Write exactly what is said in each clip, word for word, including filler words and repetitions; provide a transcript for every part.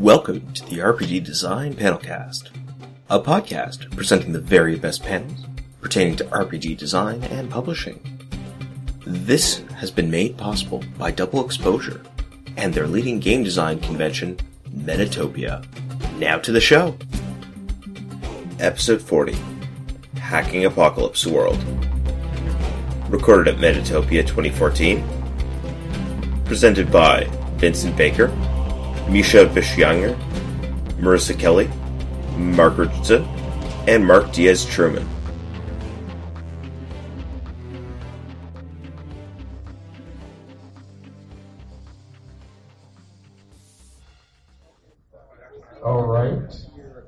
Welcome to the R P G Design Panelcast, a podcast presenting the very best panels pertaining to R P G design and publishing. This has been made possible by Double Exposure and their leading game design convention, Metatopia. Now to the show! Episode forty, Hacking Apocalypse World. Recorded at Metatopia twenty fourteen. Presented by Vincent Baker, Misha Vishyanger, Marissa Kelly, Mark Richardson, and Mark Diaz Truman. All right.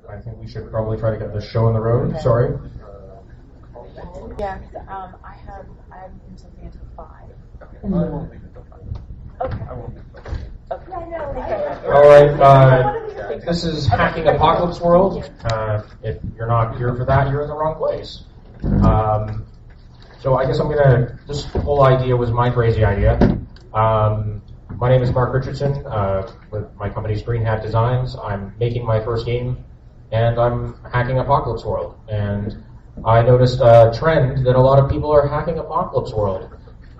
I think we should probably try to get this show on the road. Okay. Sorry. Yes. Um. I have. I have something until five. Okay. Mm-hmm. I won't leave until five. Okay. I won't leave until five. Okay. Yeah, I know. All right. Uh, this is Hacking Apocalypse World. Uh, if you're not here for that, you're in the wrong place. Um. So I guess I'm gonna. This whole idea was my crazy idea. Um. My name is Mark Richardson. Uh, with my company Screen Hat Designs, I'm making my first game, and I'm hacking Apocalypse World. And I noticed a trend that a lot of people are hacking Apocalypse World.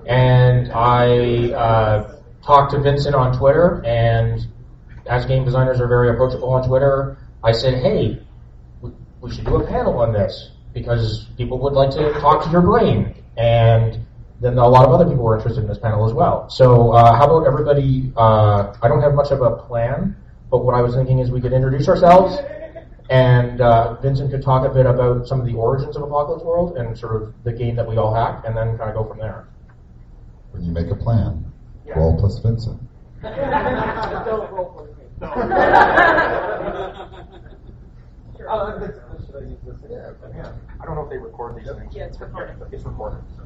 And I uh, talked to Vincent on Twitter, and as game designers are very approachable on Twitter, I said, "Hey, we should do a panel on this because people would like to talk to your brain." And then a lot of other people were interested in this panel as well. So uh, how about everybody, uh, I don't have much of a plan, but what I was thinking is we could introduce ourselves, and uh, Vincent could talk a bit about some of the origins of Apocalypse World and sort of the game that we all hack, and then kind of go from there. When you make a plan, yeah. Roll plus Vincent. Don't roll plus me. No. uh, should I use this? Yeah, yeah. I don't know if they record these things. Yeah, it's recorded. It's recorded, so.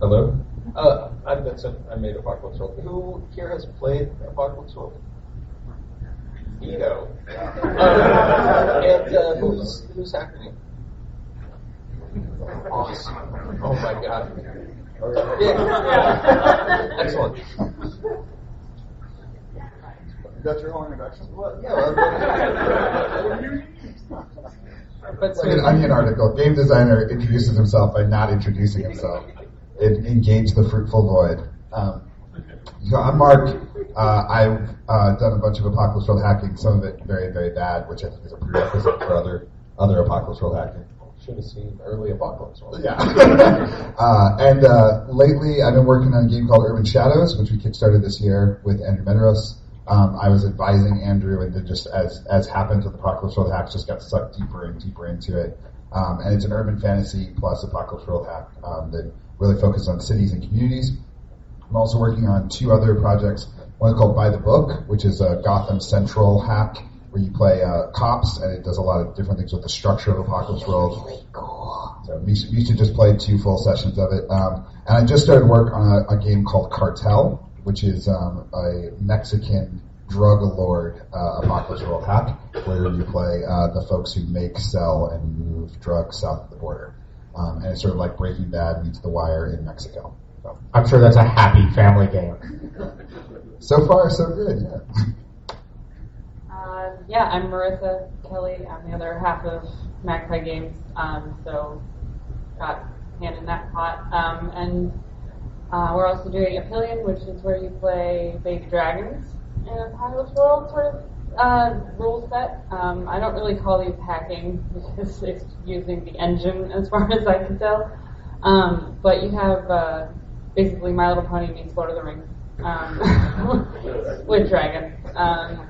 Hello. Uh, I'm Vincent. I made Apocalypse World. Who here has played Apocalypse World? Ego. Uh, and uh, who's who's hacking it? Awesome. Oh my god. Yeah. Excellent. That's your whole introduction. Well, yeah. But like an Onion article, game designer introduces himself by not introducing himself. It engaged the fruitful void. Um, so I'm Mark. Uh, I've uh, done a bunch of Apocalypse World hacking, some of it very, very bad, which I think is a prerequisite for other other Apocalypse World hacking. Should have seen early Apocalypse World. Yeah. uh, and uh, lately I've been working on a game called Urban Shadows, which we kickstarted this year with Andrew Meneros. Um, I was advising Andrew, and then just as, as happens with Apocalypse World hacks, just got sucked deeper and deeper into it. Um, and it's an urban fantasy plus Apocalypse World hack um, that really focuses on cities and communities. I'm also working on two other projects. One's called By the Book, which is a Gotham Central hack where you play uh, cops, and it does a lot of different things with the structure of Apocalypse World. Really cool. So Misha, Misha just played two full sessions of it. Um, and I just started work on a, a game called Cartel, which is um, a Mexican drug lord uh, Apocalypse World hack where you play uh, the folks who make, sell, and move drugs south of the border. Um, and it's sort of like Breaking Bad meets The Wire in Mexico. So. I'm sure that's a happy family game. So far, so good, yeah. Uh, yeah, I'm Marissa Kelly. I'm the other half of Magpie Games, um, so got hand in that pot. Um, and uh, we're also doing Apillion, which is where you play baby dragons in a Apocalypse World sort of Uh, rule set. Um, I don't really call these hacking because it's using the engine as far as I can tell. Um, but you have uh, basically My Little Pony meets Lord of the Rings um, with dragons. Um,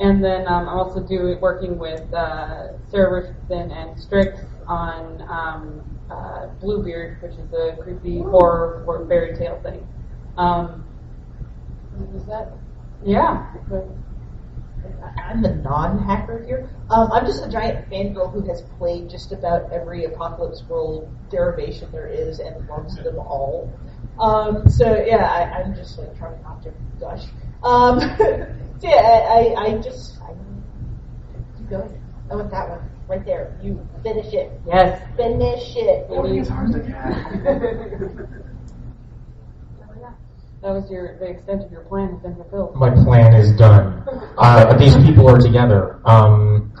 and then um, I'm also do, working with uh, Sarah Richardson and Strix on um, uh, Bluebeard, which is a creepy horror or fairy tale thing. Um, what was that? Yeah. I'm the non-hacker here. Um, I'm just a giant fangirl who has played just about every Apocalypse World derivation there is and loves them all. Um, so, yeah, I, I'm just like trying not to gush. Um, so, yeah, I, I, I just... I, keep going. I want that one. Right there. You finish it. Yes. Finish it. What are these hard to get? That was your, the extent of your plan has been fulfilled. My plan is done. uh, but these people are together. Um,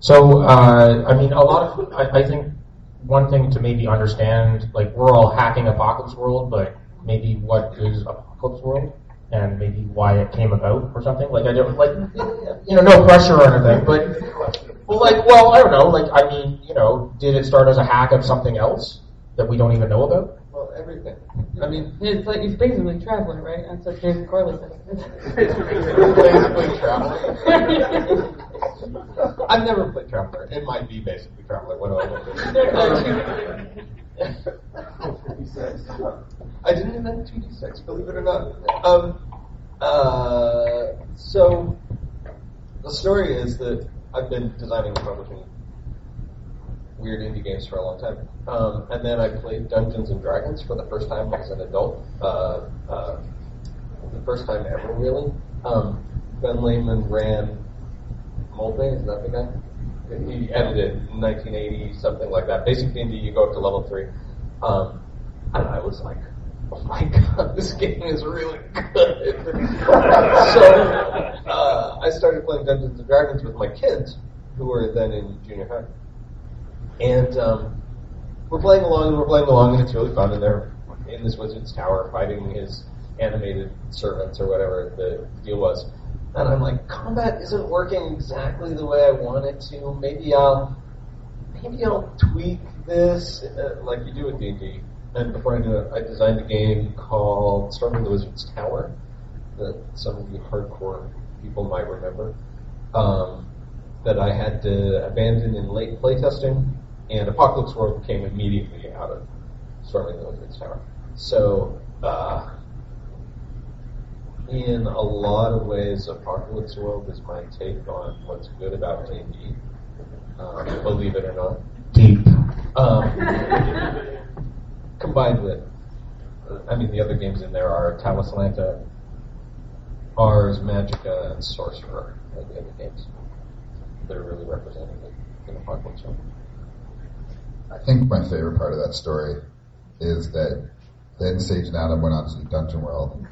so, uh, I mean, a lot of, I, I think one thing to maybe understand, like, we're all hacking Apocalypse World, but maybe what is Apocalypse World? And maybe why it came about or something. Like, I don't, like, you know, no pressure or anything, but, well, like, well, I don't know, like, I mean, you know, did it start as a hack of something else that we don't even know about? Well, everything. I mean, it's like, it's basically Traveller, right? That's what James Corley said. Basically Traveller. I've never played Traveller. It might be basically Traveller. What do I do? two D six. I didn't invent two D six, believe it or not. Um, uh, so, the story is that I've been designing and publishing weird indie games for a long time. Um, and then I played Dungeons and Dragons for the first time as an adult. Uh, uh, the first time ever, really. Um, Ben Lehman ran Moldbay, is that the guy? He edited in nineteen eighty, something like that. Basic D and D, you go up to level three. Um, and I was like, oh my god, this game is really good. so uh, I started playing Dungeons and Dragons with my kids, who were then in junior high. And um, we're playing along, and we're playing along, and it's really fun. And they're in this wizard's tower fighting his animated servants or whatever the deal was. And I'm like, combat isn't working exactly the way I want it to. Maybe I'll, maybe I'll tweak this, uh, like you do with D and D. And before I knew it, I designed a game called Storming the Wizard's Tower that some of you hardcore people might remember, um, that I had to abandon in late playtesting, and Apocalypse World came immediately out of Storming the Wizard's Tower. So, uh... in a lot of ways, Apocalypse World is my take on what's good about D and D. Um, believe it or not. Deep. Um, combined with, I mean, the other games in there are Talislanta, Ars Magica, and Sorcerer, like the other games that are really representative in Apocalypse World. I think my favorite part of that story is that then Sage and Adam went on to do Dungeon World.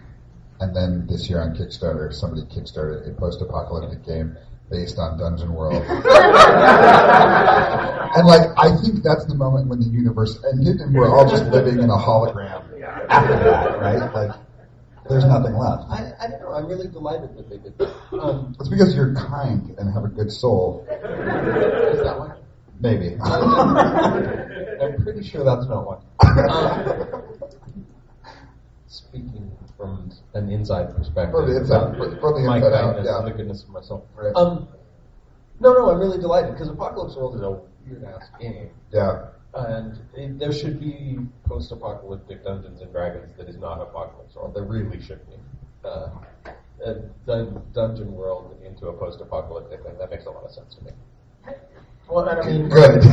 And then this year on Kickstarter, somebody kickstarted a post-apocalyptic game based on Dungeon World. And, like, I think that's the moment when the universe ended and we're all just living in a hologram after that, right? Like, there's nothing left. I, I don't know. I'm really delighted that they did that. Um, it's because you're kind and have a good soul. Is that one? Maybe. I'm pretty sure that's not one. Um, speaking from an inside perspective. From the inside, from the inside out, yeah. The goodness of myself. Right. Um, no, no, I'm really delighted, because Apocalypse World is a weird-ass game. Yeah. And it, there should be post-apocalyptic Dungeons and Dragons that is not Apocalypse World. There really should be. Uh, a dun- Dungeon World into a post-apocalyptic thing. That makes a lot of sense to me. Well, I mean... Good. but,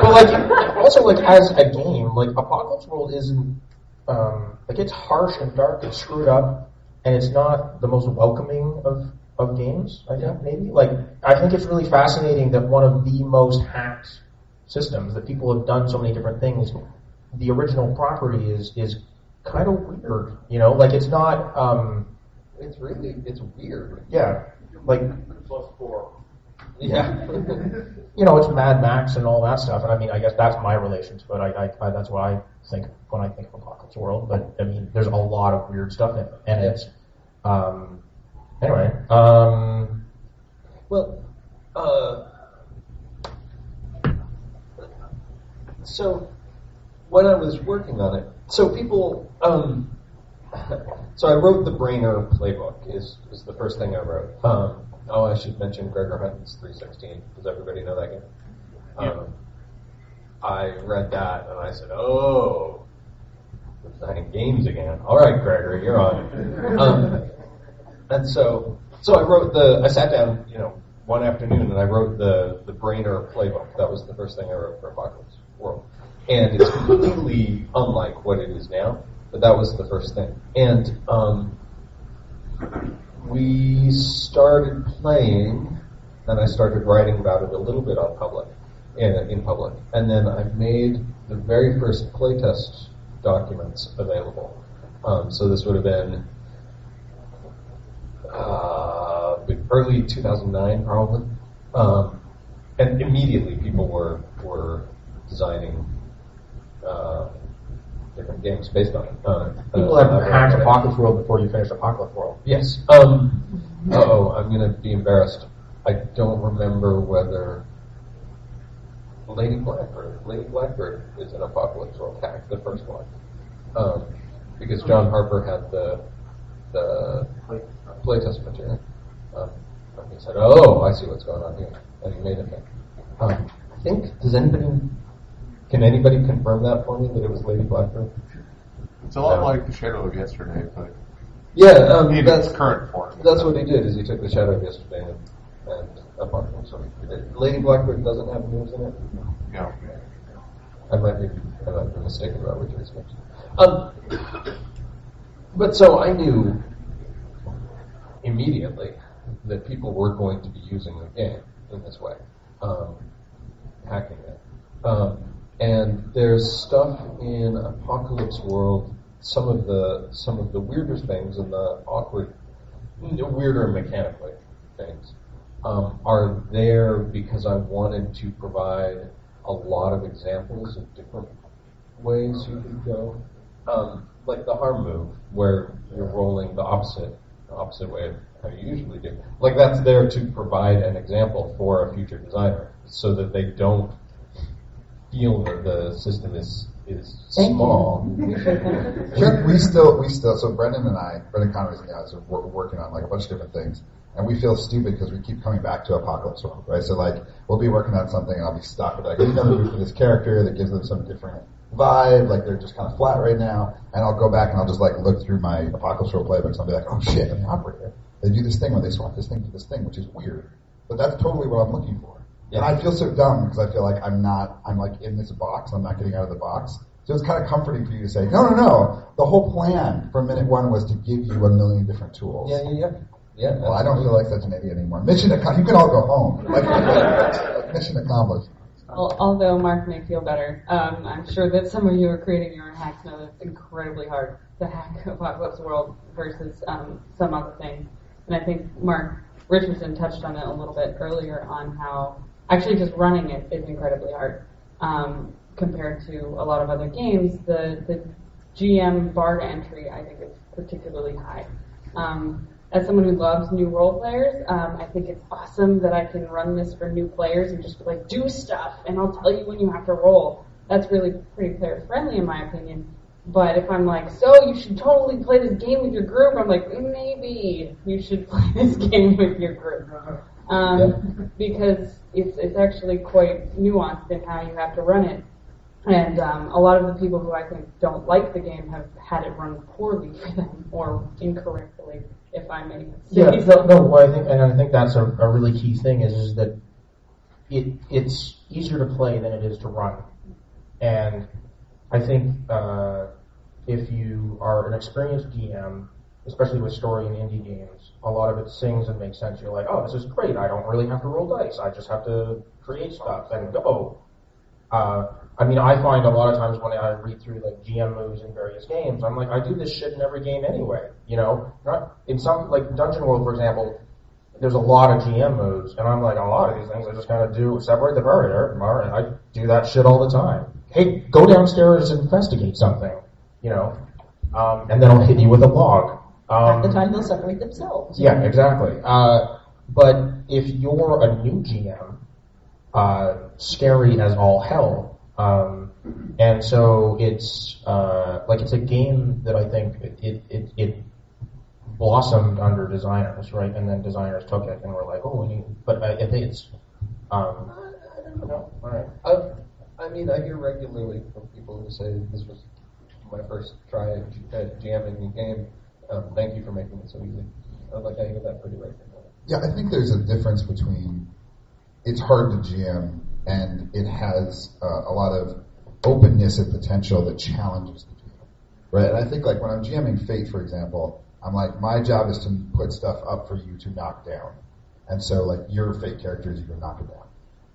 but, like, also, like, as a game, like, Apocalypse World isn't... Um, like, it's harsh and dark, it's screwed up, and it's not the most welcoming of, of games, I think, maybe. Like, I think it's really fascinating that one of the most hacked systems, that people have done so many different things, the original property is, is kind of weird, you know? Like, it's not, um... It's really, it's weird. Yeah. Like... Plus four. Yeah. You know, it's Mad Max and all that stuff, and I mean, I guess that's my relation to it. I, I, I, that's what I think when I think of Apocalypse World, but I mean, there's a lot of weird stuff in it, and it's, um, anyway, um, well, uh, so, when I was working on it, so people, um, so I wrote the Brainer Playbook, is, is the first thing I wrote, um, Oh, I should mention Gregor Hutton's three sixteen. Does everybody know that game? Yeah. Um, I read that and I said, oh, we're playing games again. All right, Gregor, you're on it. Um, and so so I wrote the, I sat down, you know, one afternoon and I wrote the, the Brainer Playbook. That was the first thing I wrote for Apocalypse World. And it's completely unlike what it is now, but that was the first thing. And, um, we started playing, and I started writing about it a little bit on public, in, in public. And then I made the very first playtest documents available. Um, so this would have been uh, early two thousand nine, probably. Um, and immediately people were were designing uh, different games based on it. Uh, people uh, have hacked right. Apocalypse World before you finished Apocalypse World. Yes. Um, uh-oh, I'm going to be embarrassed. I don't remember whether... Lady Blackbird. Lady Blackbird is an Apocalypse World hack, the first one. Um, because John Harper had the the playtest material. Um, and he said, oh, I see what's going on here. And he made a thing. Um, I think, does anybody, can anybody confirm that for me, that it was Lady Blackbird? It's a lot um, like The Shadow of Yesterday, but yeah, um, in that's, its current form. That's what he did, is he took The Shadow of Yesterday and And Apocalypse. So Lady Blackbird doesn't have names in it? No. I might be, I might be mistaken about which is names. Um, but so I knew immediately that people were going to be using the game in this way, um, hacking it. Um, and there's stuff in Apocalypse World, some of the some of the weirder things and the awkward, the weirder mechanically things. Um, are there because I wanted to provide a lot of examples of different ways you could go. Um, like the harm move, where you're rolling the opposite the opposite way of how you usually do. Like that's there to provide an example for a future designer so that they don't feel that the system is is Thank small. sure. We still we still so Brendan and I, Brendan Conrad and I were working on like a bunch of different things. And we feel stupid because we keep coming back to Apocalypse World, right? So, like, we'll be working on something and I'll be stuck with, like, another move for this character that gives them some different vibe. Like, they're just kind of flat right now. And I'll go back and I'll just, like, look through my Apocalypse World playbook and I'll be like, oh, shit, an operator. They do this thing where they swap this thing to this thing, which is weird. But that's totally what I'm looking for. Yeah. And I feel so dumb because I feel like I'm not, I'm, like, in this box. I'm not getting out of the box. So it's kind of comforting for you to say, no, no, no. The whole plan from minute one was to give you a million different tools. Yeah, yeah, yeah. Yeah, well, I don't feel like such an idiot anymore. Mission accomplished. You can all go home. Like, like, mission accomplished. Well, although Mark may feel better, um, I'm sure that some of you are creating your own hacks. Now it's incredibly hard to hack Apocalypse World versus um, some other thing. And I think Mark Richardson touched on it a little bit earlier on how actually just running it is incredibly hard um, compared to a lot of other games. The the G M bar to entry I think is particularly high. Um, As someone who loves new role players, um, I think it's awesome that I can run this for new players and just be like, do stuff, and I'll tell you when you have to roll. That's really pretty player-friendly, in my opinion. But if I'm like, so you should totally play this game with your group, I'm like, maybe you should play this game with your group. Um, because it's it's actually quite nuanced in how you have to run it. And um, a lot of the people who I think don't like the game have had it run poorly for them, or incorrectly, if I may say. Yeah, no, no, well, I think, and I think that's a, a really key thing is, is that it it's easier to play than it is to run. And I think uh, if you are an experienced D M, especially with story and indie games, a lot of it sings and makes sense. You're like, oh, this is great. I don't really have to roll dice. I just have to create stuff and go. Uh, I mean, I find a lot of times when I read through like G M moves in various games, I'm like, I do this shit in every game anyway. You know, not in some like Dungeon World, for example. There's a lot of G M moves, and I'm like, a lot of these things I just kind of do. Separate the barrier, and I do that shit all the time. Hey, go downstairs and investigate something. You know, um, and then I'll hit you with a log. Um, At the time, they'll separate themselves. Yeah, exactly. Uh, but if you're a new G M. Uh, scary as all hell, um, and so it's uh, like it's a game that I think it, it it blossomed under designers, right? And then designers took it and were like, oh, we need. But I, I think it's. Um, I don't know. All right. I, I mean, I hear regularly from people who say this was my first try at, at jamming the game. Um, thank you for making it so easy. I'm like, I hear that pretty regularly. Yeah, I think there's a difference between. It's hard to G M, and it has uh, a lot of openness and potential that challenges the G M, right? And I think, like, when I'm GMing Fate, for example, I'm like, my job is to put stuff up for you to knock down. And so, like, your Fate character is you can knock it down.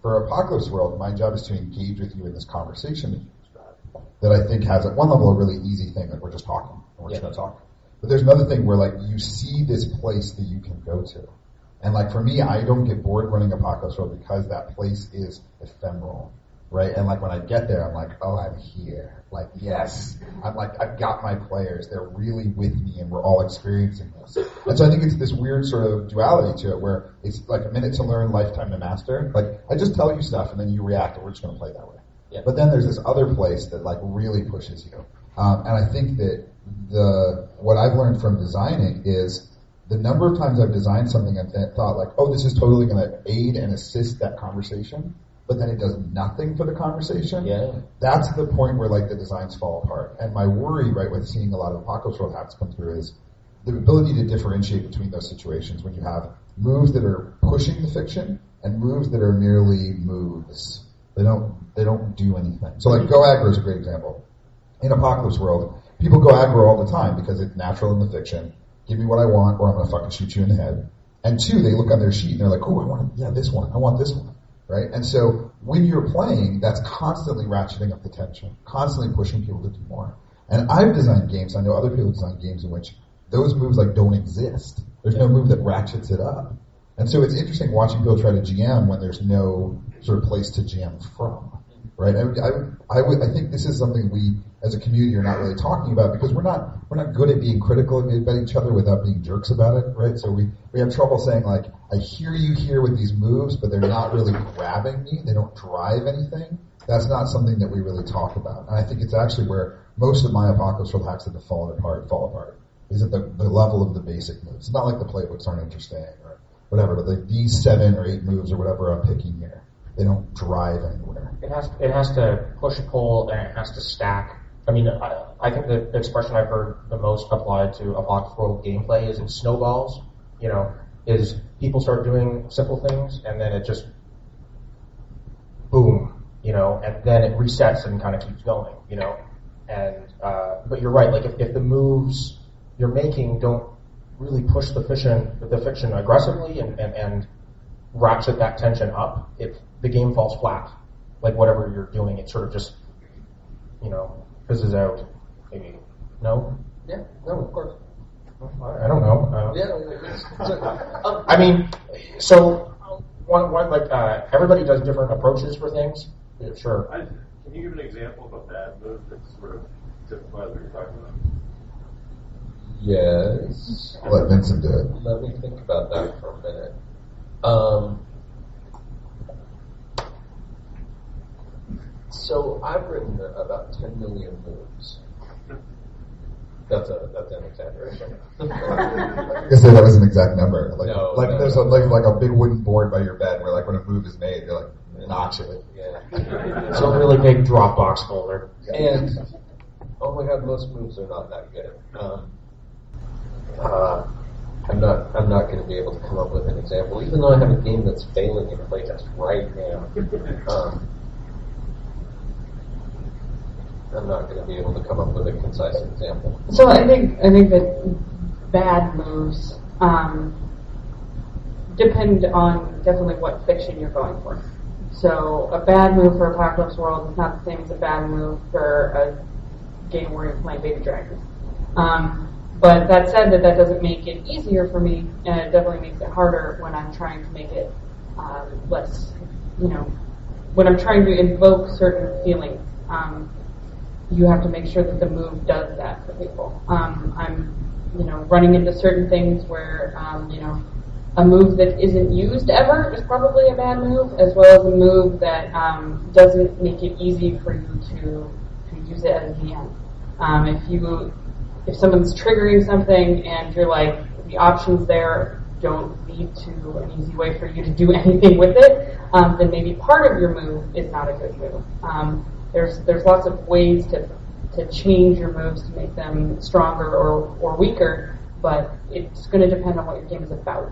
For Apocalypse World, my job is to engage with you in this conversation that you described that I think has, at one level, a really easy thing, like we're just talking. and we're yeah. just going to talk. But there's another thing where, like, you see this place that you can go to. And, like, for me, I don't get bored running Apocalypse World because that place is ephemeral, right? And, like, when I get there, I'm like, oh, I'm here. Like, yes. I'm like, I've got my players. They're really with me, and we're all experiencing this. And so I think it's this weird sort of duality to it where it's, like, a minute to learn, lifetime to master. Like, I just tell you stuff, and then you react, and we're just going to play that way. Yeah. But then there's this other place that, like, really pushes you. Um, and I think that the what I've learned from designing is the number of times I've designed something and th- thought, like, oh, this is totally going to aid and assist that conversation, but then it does nothing for the conversation. Yeah. That's the point where, like, the designs fall apart. And my worry, right, with seeing a lot of Apocalypse World hats come through is the ability to differentiate between those situations when you have moves that are pushing the fiction and moves that are merely moves. They don't they don't do anything. So, like, go aggro is a great example. In Apocalypse World, people go aggro all the time because it's natural in the fiction. Give me what I want or I'm going to fucking shoot you in the head. And two, they look on their sheet and they're like, oh, I want yeah this one. I want this one. Right? And so when you're playing, that's constantly ratcheting up the tension, constantly pushing people to do more. And I've designed games, I know other people design games in which those moves, like, don't exist. There's no move that ratchets it up. And so it's interesting watching people try to G M when there's no sort of place to G M from. Right? I would, I would, I would, I think this is something we, as a community, are not really talking about because we're not, we're not good at being critical about each other without being jerks about it, right? So we, we have trouble saying, like, I hear you here with these moves, but they're not really grabbing me. They don't drive anything. That's not something that we really talk about. And I think it's actually where most of my Apocalypse World hacks that have fallen apart, fall apart, is at the, the level of the basic moves. It's not like the playbooks aren't interesting or whatever, but like these seven or eight moves or whatever I'm picking here, they don't drive anywhere. It has it has to push, pull, and it has to stack. I mean, I, I think the, the expression I've heard the most applied to Apocalypse World gameplay is in snowballs. You know, is people start doing simple things and then it just boom, you know, and then it resets and kind of keeps going, you know. And uh, but you're right. Like if, if the moves you're making don't really push the fiction the fiction aggressively and and, and ratchet that tension up, it the game falls flat. Like whatever you're doing, it sort of just, you know, fizzes out. Maybe no. Yeah. No. Of course. I don't know. Uh, yeah. I mean, so one, one like uh, everybody does different approaches for things. Yeah, sure. I, can you give an example of a bad move that's sort of typifies what you're talking about? Yes. I'll let Vincent do it. Let me think about that for a minute. Um, so I've written about ten million moves. That's a that's an exaggeration. I guess that was an exact number. Like, no, like no, there's no. A, like like a big wooden board by your bed where like when a move is made, you're like notch it. Yeah. It's a really big Dropbox folder. Yeah. And oh my God, most moves are not that good. Um, uh, I'm not. I'm not going to be able to come up with an example, even though I have a game that's failing in playtest right now. Um, I'm not going to be able to come up with a concise example. So I think. I think that bad moves um, depend on definitely what fiction you're going for. So a bad move for Apocalypse World is not the same as a bad move for a game where you're playing Baby Dragons. Um, But that said, that that doesn't make it easier for me, and it definitely makes it harder when I'm trying to make it um, less, you know, when I'm trying to invoke certain feelings. Um, you have to make sure that the move does that for people. Um, I'm, you know, running into certain things where, um, you know, a move that isn't used ever is probably a bad move, as well as a move that um, doesn't make it easy for you to to use it as a D M. Um, if you If someone's triggering something and you're like, the options there don't lead to an easy way for you to do anything with it, um, then maybe part of your move is not a good move. Um, there's there's lots of ways to to change your moves to make them stronger or, or weaker, but it's going to depend on what your game is about.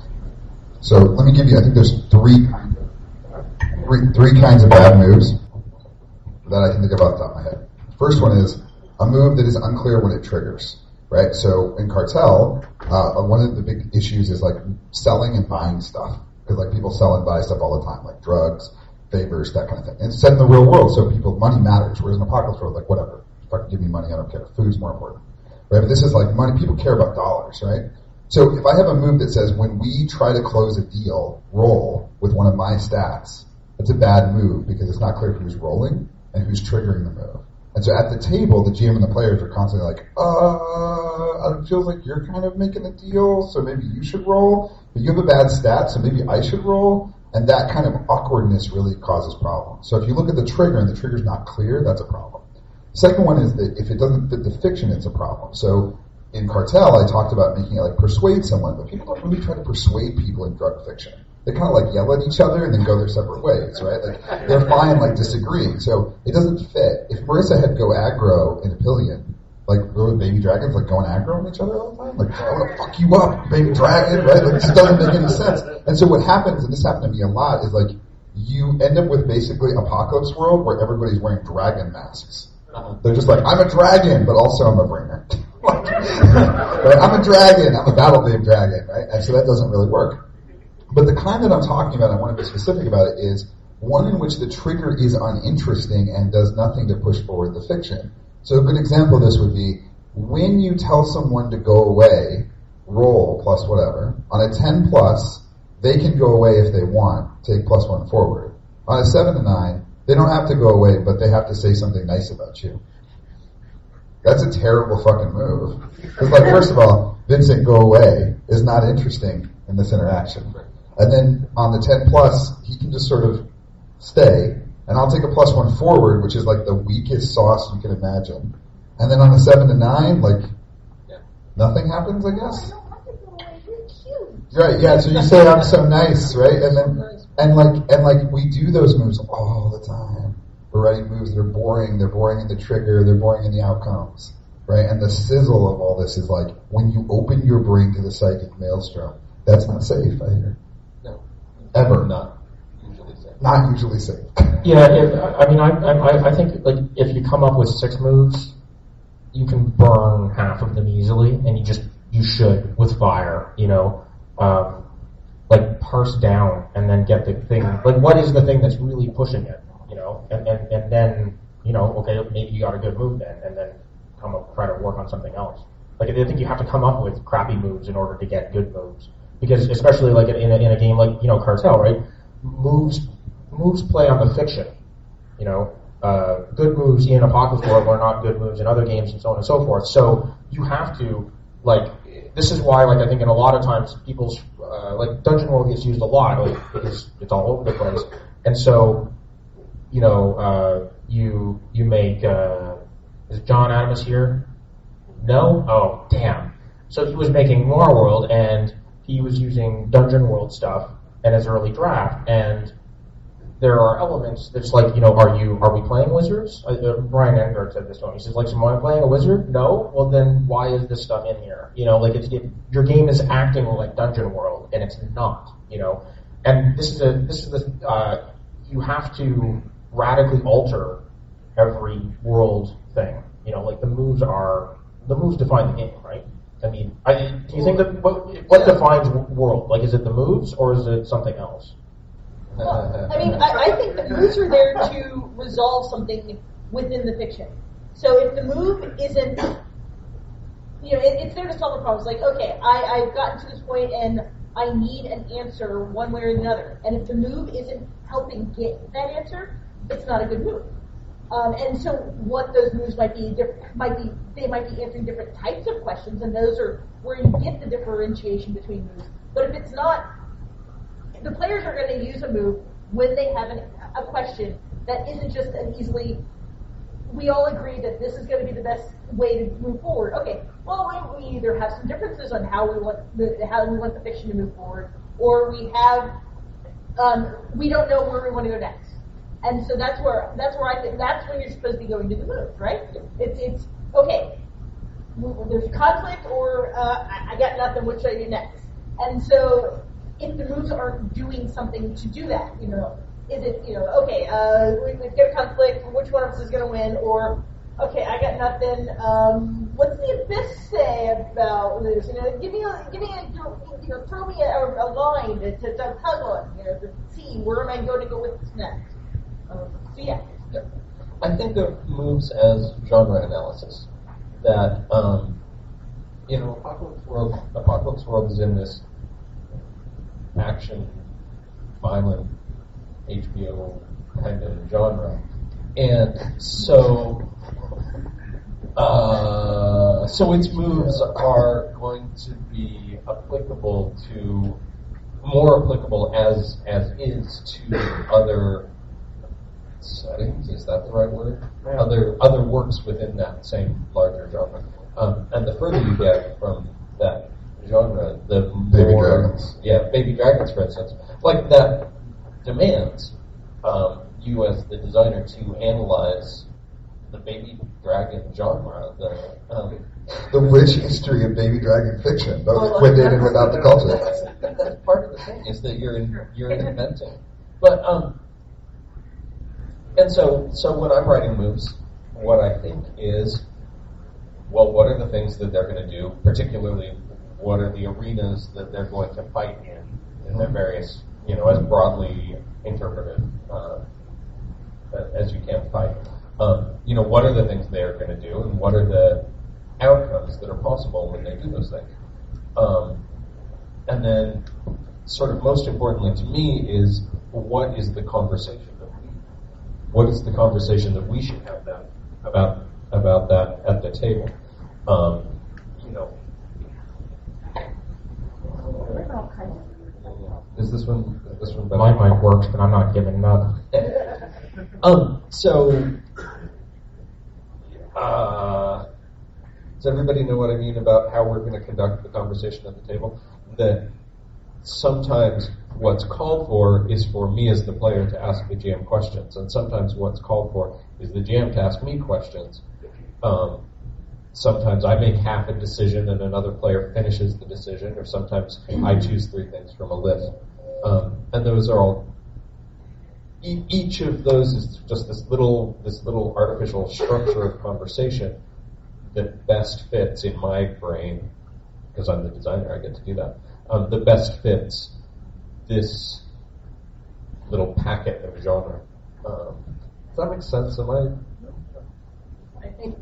So let me give you, I think there's three, three, three kinds of bad moves that I can think about off the top of my head. First one is a move that is unclear when it triggers, right? So in Cartel, uh, one of the big issues is like selling and buying stuff. Because like people sell and buy stuff all the time, like drugs, favors, that kind of thing. And it's set in the real world, so people, money matters. Whereas in Apocalypse World, like whatever, fucking give me money, I don't care. Food's more important. right? But this is like money. People care about dollars, right? So if I have a move that says, when we try to close a deal, roll with one of my stats, that's a bad move because it's not clear who's rolling and who's triggering the move. And so at the table, the G M and the players are constantly like, uh, it feels like you're kind of making a deal, so maybe you should roll. But you have a bad stat, so maybe I should roll. And that kind of awkwardness really causes problems. So if you look at the trigger and the trigger's not clear, that's a problem. Second one is that if it doesn't fit the fiction, it's a problem. So in Cartel, I talked about making it like persuade someone, but people don't really try to persuade people in drug fiction. They kind of like yell at each other and then go their separate ways, right? Like they're fine, like disagreeing. So it doesn't fit. If Marissa had go aggro in a pillion, like those baby dragons, like going aggro on each other all the time, like I want to fuck you up, baby dragon, right? Like this doesn't make any sense. And so what happens, and this happened to me a lot, is like you end up with basically Apocalypse World where everybody's wearing dragon masks. They're just like, I'm a dragon, but also I'm a bringer. Like, right? I'm a dragon. I'm a battle named dragon, right? And so that doesn't really work. But the kind that I'm talking about, I want to be specific about it, is one in which the trigger is uninteresting and does nothing to push forward the fiction. So a good example of this would be, when you tell someone to go away, roll plus whatever, on a ten plus, they can go away if they want, take plus one forward. On a seven to nine, they don't have to go away, but they have to say something nice about you. That's a terrible fucking move. Because, like, first of all, Vincent, go away is not interesting in this interaction. And then on the ten plus, he can just sort of stay, and I'll take a plus one forward, which is like the weakest sauce you can imagine. And then on a seven to nine, like yeah. nothing happens, I guess. Oh, I don't want to go away. You're cute. Right? Yeah. So you say I'm so nice, right? And then and like and like we do those moves all the time. We're writing moves that are boring. They're boring in the trigger. They're boring in the outcomes, right? And the sizzle of all this is like when you open your brain to the psychic maelstrom. That's not safe, I hear. Ever. Not usually safe. Not usually safe. Yeah, if, I mean, I, I I think like if you come up with six moves, you can burn half of them easily, and you just you should with fire, you know, um, like parse down and then get the thing. Like, what is the thing that's really pushing it, you know? And and, and then you know, okay, maybe you got a good move then, and then come up try to work on something else. Like, I think you have to come up with crappy moves in order to get good moves. Because especially like in a, in a game like, you know, Cartel, right? Moves moves play on the fiction. You know, uh, good moves in Apocalypse World are not good moves in other games and so on and so forth. So you have to, like, this is why, like, I think in a lot of times people's, uh, like, Dungeon World gets used a lot, like, because it's all over the place. And so, you know, uh, you you make, uh, is John Adams here? No? Oh, damn. So he was making War World and he was using Dungeon World stuff in his early draft, and there are elements that's like, you know, are you are we playing wizards? Uh, Brian Engard said this to him. He says, like, so am I playing a wizard? No? Well, then why is this stuff in here? You know, like, it's it, your game is acting like Dungeon World, and it's not, you know. And this is a this is the uh, you have to radically alter every world thing. You know, like the moves are the moves define the game, right? I mean, I, do you think that what, what yeah. defines world? Like, is it the moves or is it something else? Well, uh, I mean, I, I think the moves are there to resolve something within the fiction. So if the move isn't, you know, it, it's there to solve a problem. It's like, okay, I, I've gotten to this point and I need an answer one way or the other. And if the move isn't helping get that answer, it's not a good move. Um, and so, what those moves might be, diff- might be, they might be answering different types of questions, and those are where you get the differentiation between moves. But if it's not, the players are going to use a move when they have an, a question that isn't just an easily. We all agree that this is going to be the best way to move forward. Okay, well, we either have some differences on how we want the how we want the fiction to move forward, or we have um, we don't know where we want to go next. And so that's where that's where I think that's when you're supposed to be going to the moves, right? It's it's okay. There's conflict, or uh, I, I got nothing. What should I do next? And so if the moves aren't doing something to do that, you know, is it you know okay? Uh, we, we've got conflict. Which one of us is going to win? Or okay, I got nothing. Um, what's the abyss say about this? You know, give me a give me a you know throw me a, a line to to tug on. You know, to see where am I going to go with this next. So yeah. yeah. I think of moves as genre analysis. That um, you know, Apocalypse World. Apocalypse World is in this action, violent, H B O kind of genre, and so uh, so its moves are going to be applicable to more applicable as as is to other settings. Is that the right word? Other other works within that same larger genre. Um, and the further you get from that genre, the baby more... dragons. Yeah, baby dragons, for instance. Like, that demands um, you as the designer to analyze the baby dragon genre. The, um, the rich history of baby dragon fiction, both well, within and without the culture. That's, that's part of the thing, is that you're in, you're inventing. But, um, and so, so when I'm writing moves, what I think is, well, what are the things that they're going to do? Particularly, what are the arenas that they're going to fight in, in their various, you know, as broadly interpreted uh, as you can fight. Um, you know, what are the things they are going to do, and what are the outcomes that are possible when they do those things? Um, and then, sort of most importantly to me is, what is the conversation that we, what is the conversation that we should have then about about that at the table? Um, you know, is this one? Is this one better? My mic works, but I'm not giving up. um. So, uh, does everybody know what I mean about how we're going to conduct the conversation at the table? That sometimes what's called for is for me as the player to ask the G M questions, and sometimes what's called for is the G M to ask me questions. Um, Sometimes I make half a decision and another player finishes the decision, or sometimes I choose three things from a list. Um, and those are all, e- each of those is just this little, this little artificial structure of conversation that best fits in my brain, because I'm the designer, I get to do that, um, the best fits this little packet of genre. Um, does that make sense? Am I? I think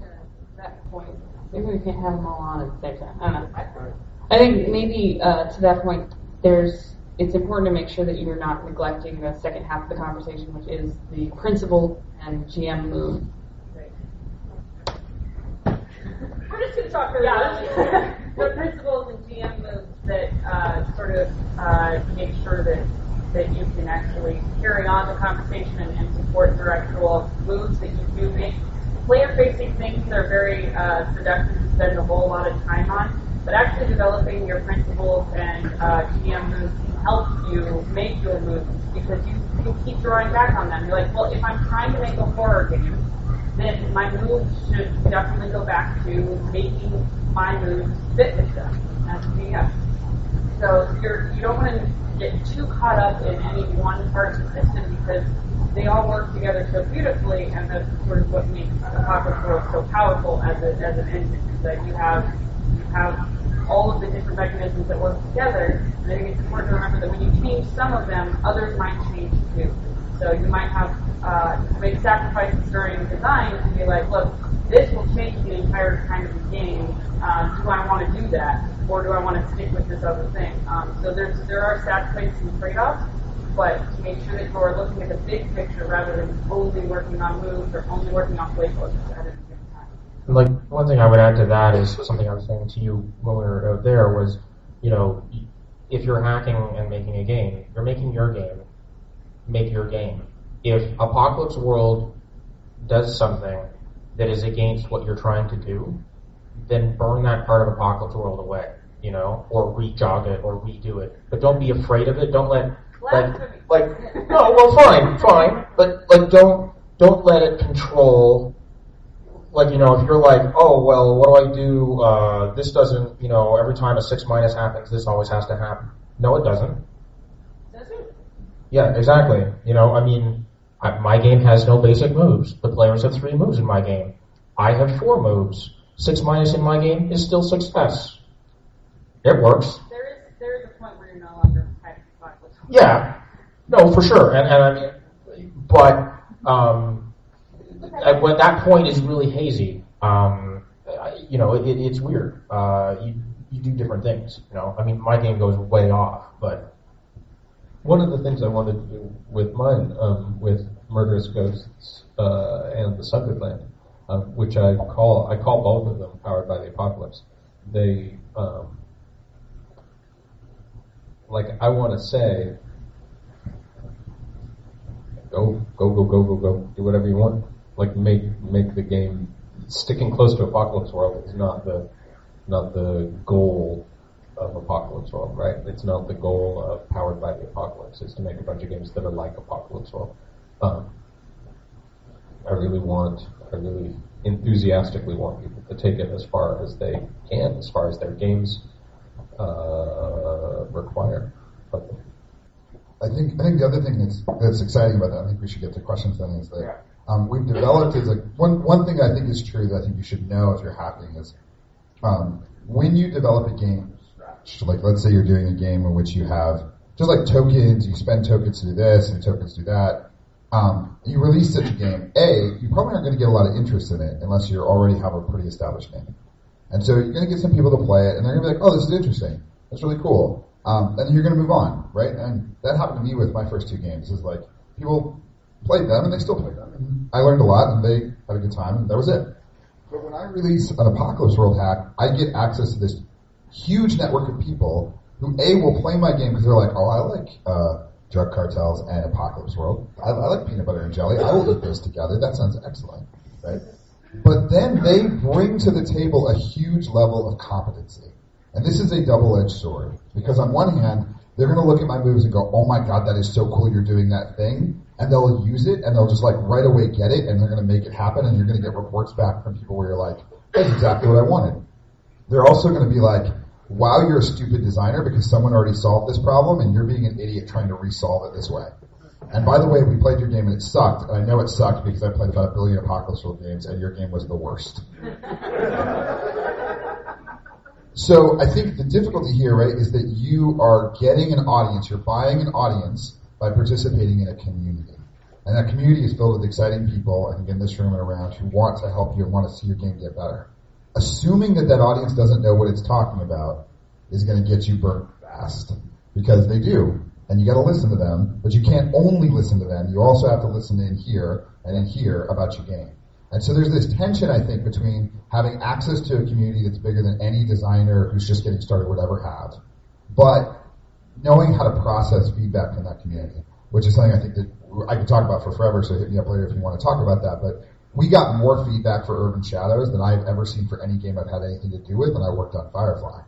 that point, maybe we can have them all on at the same time. I don't know. I think maybe uh, to that point, there's it's important to make sure that you're not neglecting the second half of the conversation, which is the principal and G M move. Right. We're just going to talk about yeah. The principles and G M moves that uh, sort of uh, make sure that that you can actually carry on the conversation and, and support your actual moves that you do make. Player-facing things are very uh, seductive to spend a whole lot of time on, but actually developing your principles and uh, G M moves helps you make your moves, because you, you keep drawing back on them. You're like, well, if I'm trying to make a horror game, then my moves should definitely go back to making my moves fit with them. That's the yeah. So you're, you don't want to get too caught up in any one part of the system, because they all work together so beautifully, and that's sort of what makes Apocalypse World so powerful as, a, as an engine, is that you have you have all of the different mechanisms that work together, and I think it's important to remember that when you change some of them, others might change too. So you might have uh, make sacrifices during design and be like, look, this will change the entire kind of the game. Uh, do I want to do that, or do I want to stick with this other thing? Um, so there's there are sacrifices and trade-offs, but to make sure that you're looking at the big picture rather than only working on moves or only working on playbooks at a given time. Like, one thing I would add to that is something I was saying to you when we were out there was, you know, if you're hacking and making a game, you're making your game, make your game. If Apocalypse World does something that is against what you're trying to do, then burn that part of Apocalypse World away, you know, or re-jog it or redo it. But don't be afraid of it. Don't let Like, like, no, well, fine, fine, but, like, don't, don't let it control, like, you know, if you're like, oh, well, what do I do, uh, this doesn't, you know, every time a six minus happens, this always has to happen. No, it doesn't. Does it? Yeah, exactly. You know, I mean, I, my game has no basic moves. The players have three moves in my game. I have four moves. Six minus in my game is still success. It works. There is, there is a point where you're no longer. Yeah, no, for sure, and, and I mean, but um, at that point is really hazy. Um, I, you know, it, it's weird. Uh, you you do different things. You know, I mean, my game goes way off, but one of the things I wanted to do with mine, um, with Murderous Ghosts uh, and the Sundered Land, uh, which I call I call both of them Powered by the Apocalypse. They um, like I want to say, go go go go go go, do whatever you want. Like make make the game. Sticking close to Apocalypse World is not the not the goal of Apocalypse World, right? It's not the goal of Powered by the Apocalypse. It's to make a bunch of games that are like Apocalypse World. Um, I really want, I really enthusiastically want people to take it as far as they can, as far as their games uh, require. But I think I think the other thing that's that's exciting about that, I think we should get to questions then, is that. Yeah. Um, we've developed is like one one thing I think is true that I think you should know if you're hacking is um, when you develop a game, like let's say you're doing a game in which you have just like tokens, you spend tokens to do this and tokens to do that. Um, you release such a game, A, you probably aren't going to get a lot of interest in it unless you already have a pretty established game, and so you're going to get some people to play it and they're going to be like, oh, this is interesting, that's really cool, um, and you're going to move on, right? And that happened to me with my first two games. Is like people played them and they still play them. And I learned a lot and they had a good time and that was it. But when I release an Apocalypse World hack, I get access to this huge network of people who A, will play my game because they're like, oh, I like uh, drug cartels and Apocalypse World. I, I like peanut butter and jelly. I will eat those together. That sounds excellent, right? But then they bring to the table a huge level of competency. And this is a double-edged sword because on one hand, they're going to look at my moves and go, oh my god, that is so cool you're doing that thing. And they'll use it, and they'll just like right away get it, and they're going to make it happen, and you're going to get reports back from people where you're like, that's exactly what I wanted. They're also going to be like, wow, you're a stupid designer because someone already solved this problem, and you're being an idiot trying to resolve it this way. And by the way, we played your game, and it sucked, and I know it sucked because I played about a billion Apocalypse World games, and your game was the worst. So I think the difficulty here, right, is that you are getting an audience, you're buying an audience by participating in a community. And that community is filled with exciting people, I think in this room and around, who want to help you and want to see your game get better. Assuming that that audience doesn't know what it's talking about is going to get you burnt fast, because they do. And you got to listen to them, but you can't only listen to them. You also have to listen in here and in here about your game. And so there's this tension, I think, between having access to a community that's bigger than any designer who's just getting started would ever have, but knowing how to process feedback from that community, which is something I think that I could talk about for forever, so hit me up later if you want to talk about that. But we got more feedback for Urban Shadows than I've ever seen for any game I've had anything to do with when I worked on Firefly.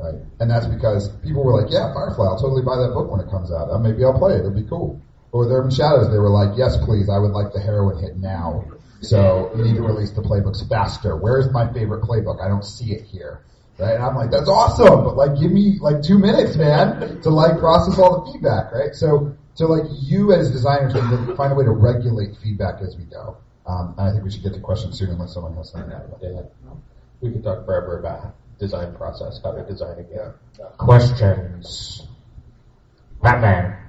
Right? And that's because people were like, yeah, Firefly, I'll totally buy that book when it comes out. Uh, maybe I'll play it. It'll be cool. But with Urban Shadows, they were like, yes, please, I would like the heroin hit now. So you need to release the playbooks faster. Where's my favorite playbook? I don't see it here. Right? And I'm like, that's awesome, but like give me like two minutes, man, to like process all the feedback, right? So so like you as designers can find a way to regulate feedback as we go. Um, and I think we should get to questions soon unless someone has something about yeah. that. We could talk forever about design process, how to design a game. Yeah. Questions. Batman.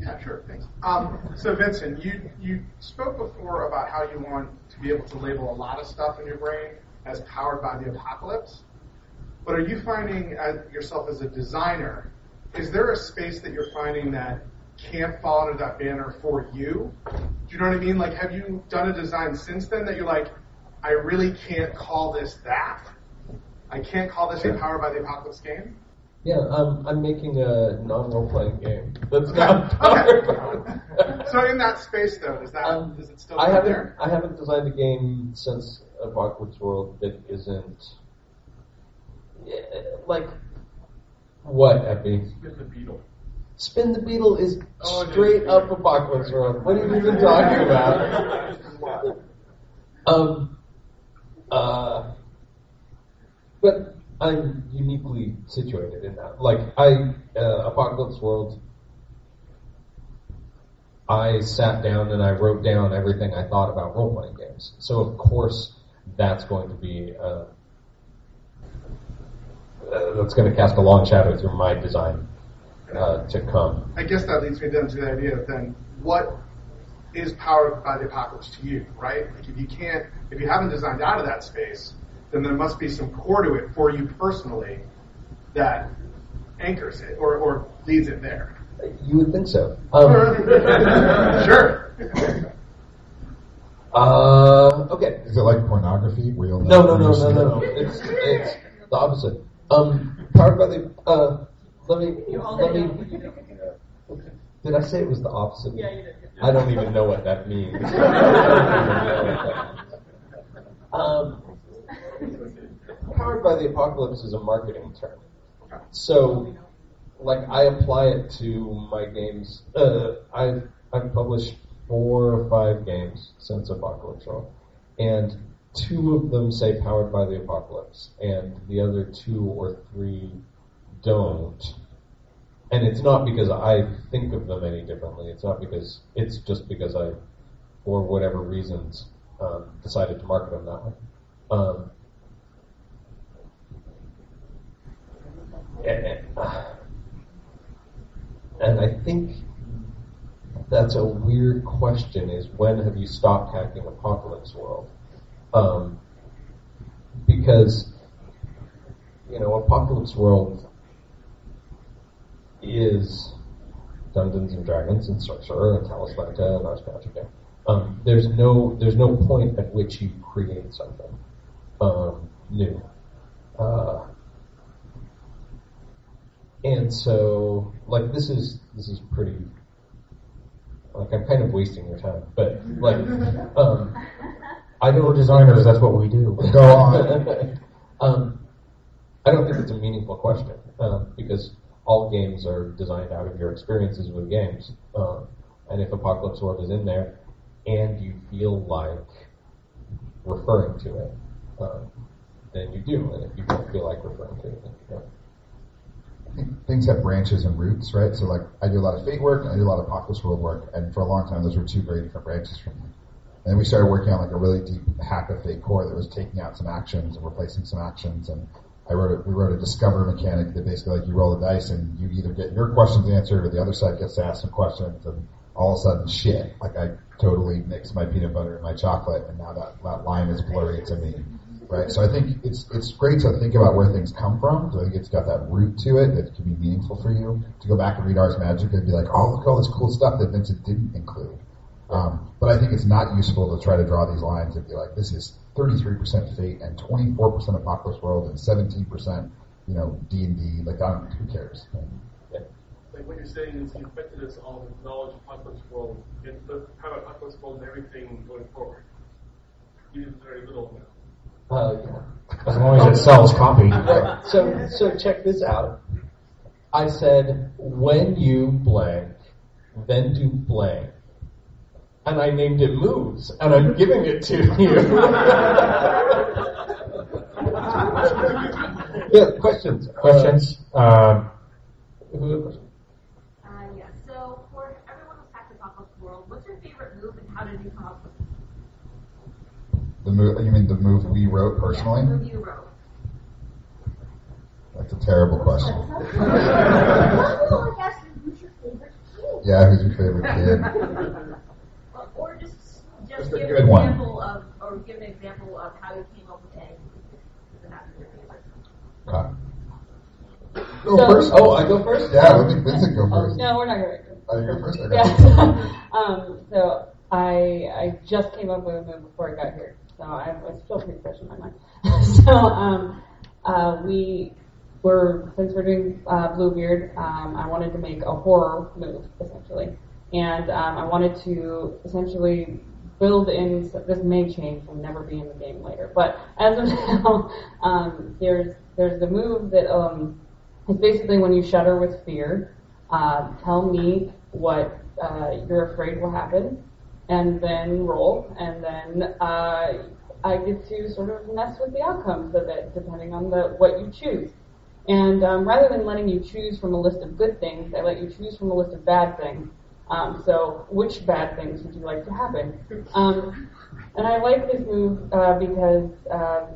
Yeah, sure, thanks. Um, so Vincent, you, you spoke before about how you want to be able to label a lot of stuff in your brain as powered by the apocalypse, but are you finding as yourself as a designer, is there a space that you're finding that can't fall under that banner for you? Do you know what I mean? Like, have you done a design since then that you're like, I really can't call this that? I can't call this a powered by the apocalypse game? Yeah, I'm, I'm making a non-role-playing game. That's okay. not powered okay. So in that space, though, is that um, is it still I haven't, there? I haven't designed a game since Apocalypse World that isn't... Yeah, like, what, Epi? Spin the Beetle. Spin the Beetle is oh, straight is. up Apocalypse World. What have you been talking about? um, uh, but... I'm uniquely situated in that. Like, I, uh, Apocalypse World, I sat down and I wrote down everything I thought about role-playing games. So, of course, that's going to be, uh, uh, that's going to cast a long shadow through my design uh, to come. I guess that leads me then to the idea of then, what is powered by the apocalypse to you, right? Like, if you can't, if you haven't designed out of that space, then there must be some core to it for you personally that anchors it or, or leads it there. You would think so. Um, sure. uh, okay. Is it like pornography? Where you'll no, no, no, no, no, no. It's it's the opposite. Um, powered by the. Uh, let me. Let me. Okay. Did I say it was the opposite? Yeah, you did. I don't even know what that means. um, powered by the apocalypse is a marketing term. So, like, I apply it to my games. Uh, I've I've published four or five games since Apocalypse World, and two of them say powered by the apocalypse, and the other two or three don't. And it's not because I think of them any differently. It's not because it's just because I, for whatever reasons, um, decided to market them that way. Um, and, and I think that's a weird question: is when have you stopped hacking Apocalypse World? Um, because you know, Apocalypse World is Dungeons and Dragons and Sorcerer and Talos Lanta and Ars Magica. Um, there's no there's no point at which you create something um, new, uh, and so like this is this is pretty like I'm kind of wasting your time, but like um, I don't. We're designers. That's what we do. Go on. um, I don't think it's a meaningful question uh, because. All games are designed out of your experiences with games. Um, and if Apocalypse World is in there and you feel like referring to it, um, then you do. And if you don't feel like referring to it, then you don't. I think things have branches and roots, right? So, like, I do a lot of Fate work and I do a lot of Apocalypse World work. And for a long time, those were two very different branches from me. And then we started working on, like, a really deep hack of Fate core that was taking out some actions and replacing some actions and... I wrote a, we wrote a discover mechanic that basically, like, you roll the dice and you either get your questions answered or the other side gets to ask some questions, and all of a sudden, shit, like, I totally mixed my peanut butter and my chocolate, and now that, that line is blurry to me, right? So I think it's it's great to think about where things come from, because I think it's got that root to it that can be meaningful for you. To go back and read Ars Magica and be like, oh, look at all this cool stuff that Vincent didn't include. Um, but I think it's not useful to try to draw these lines and be like, this is thirty-three percent Fate and twenty-four percent Apocalypse World and seventeen percent, you know, D and D. Like, I don't, who cares? Yeah. Like, what you're saying is you affected us all with knowledge of Apocalypse World and how about Apocalypse World and everything going forward. You did very little now. Uh, yeah. As long as it sells copy. Right. So, so check this out. I said, when you blank, then do blank. And I named it Moves, and I'm giving it to you. Yeah, questions? Questions? Uh, uh, who had a question? Uh, yeah, so for everyone who's hacked Apocalypse World, what's your favorite move and how did you come up with it? The move, you mean the move we wrote personally? Yeah, the move you wrote. That's a terrible question. Who's your favorite kid? Yeah, who's your favorite kid? Or just, just give an example of, or give an example of how you came up with it. Okay. Go so, first. Oh, I go first. Yeah, I think Vincent go first. No, we're not going to go. I go first. I go yeah. first. um, so I I just came up with a move before I got here, so I was still pretty fresh in my mind. so um, uh, we were since we're doing uh, Bluebeard, um, I wanted to make a horror move essentially. And um, I wanted to essentially build in, this may change and never be in the game later, but as of now, um, there's there's the move that um, is basically when you shudder with fear, uh, tell me what uh, you're afraid will happen, and then roll, and then uh, I get to sort of mess with the outcomes of it, depending on the what you choose. And um, rather than letting you choose from a list of good things, I let you choose from a list of bad things. Um, so, which bad things would you like to happen? Um, and I like this move uh, because uh,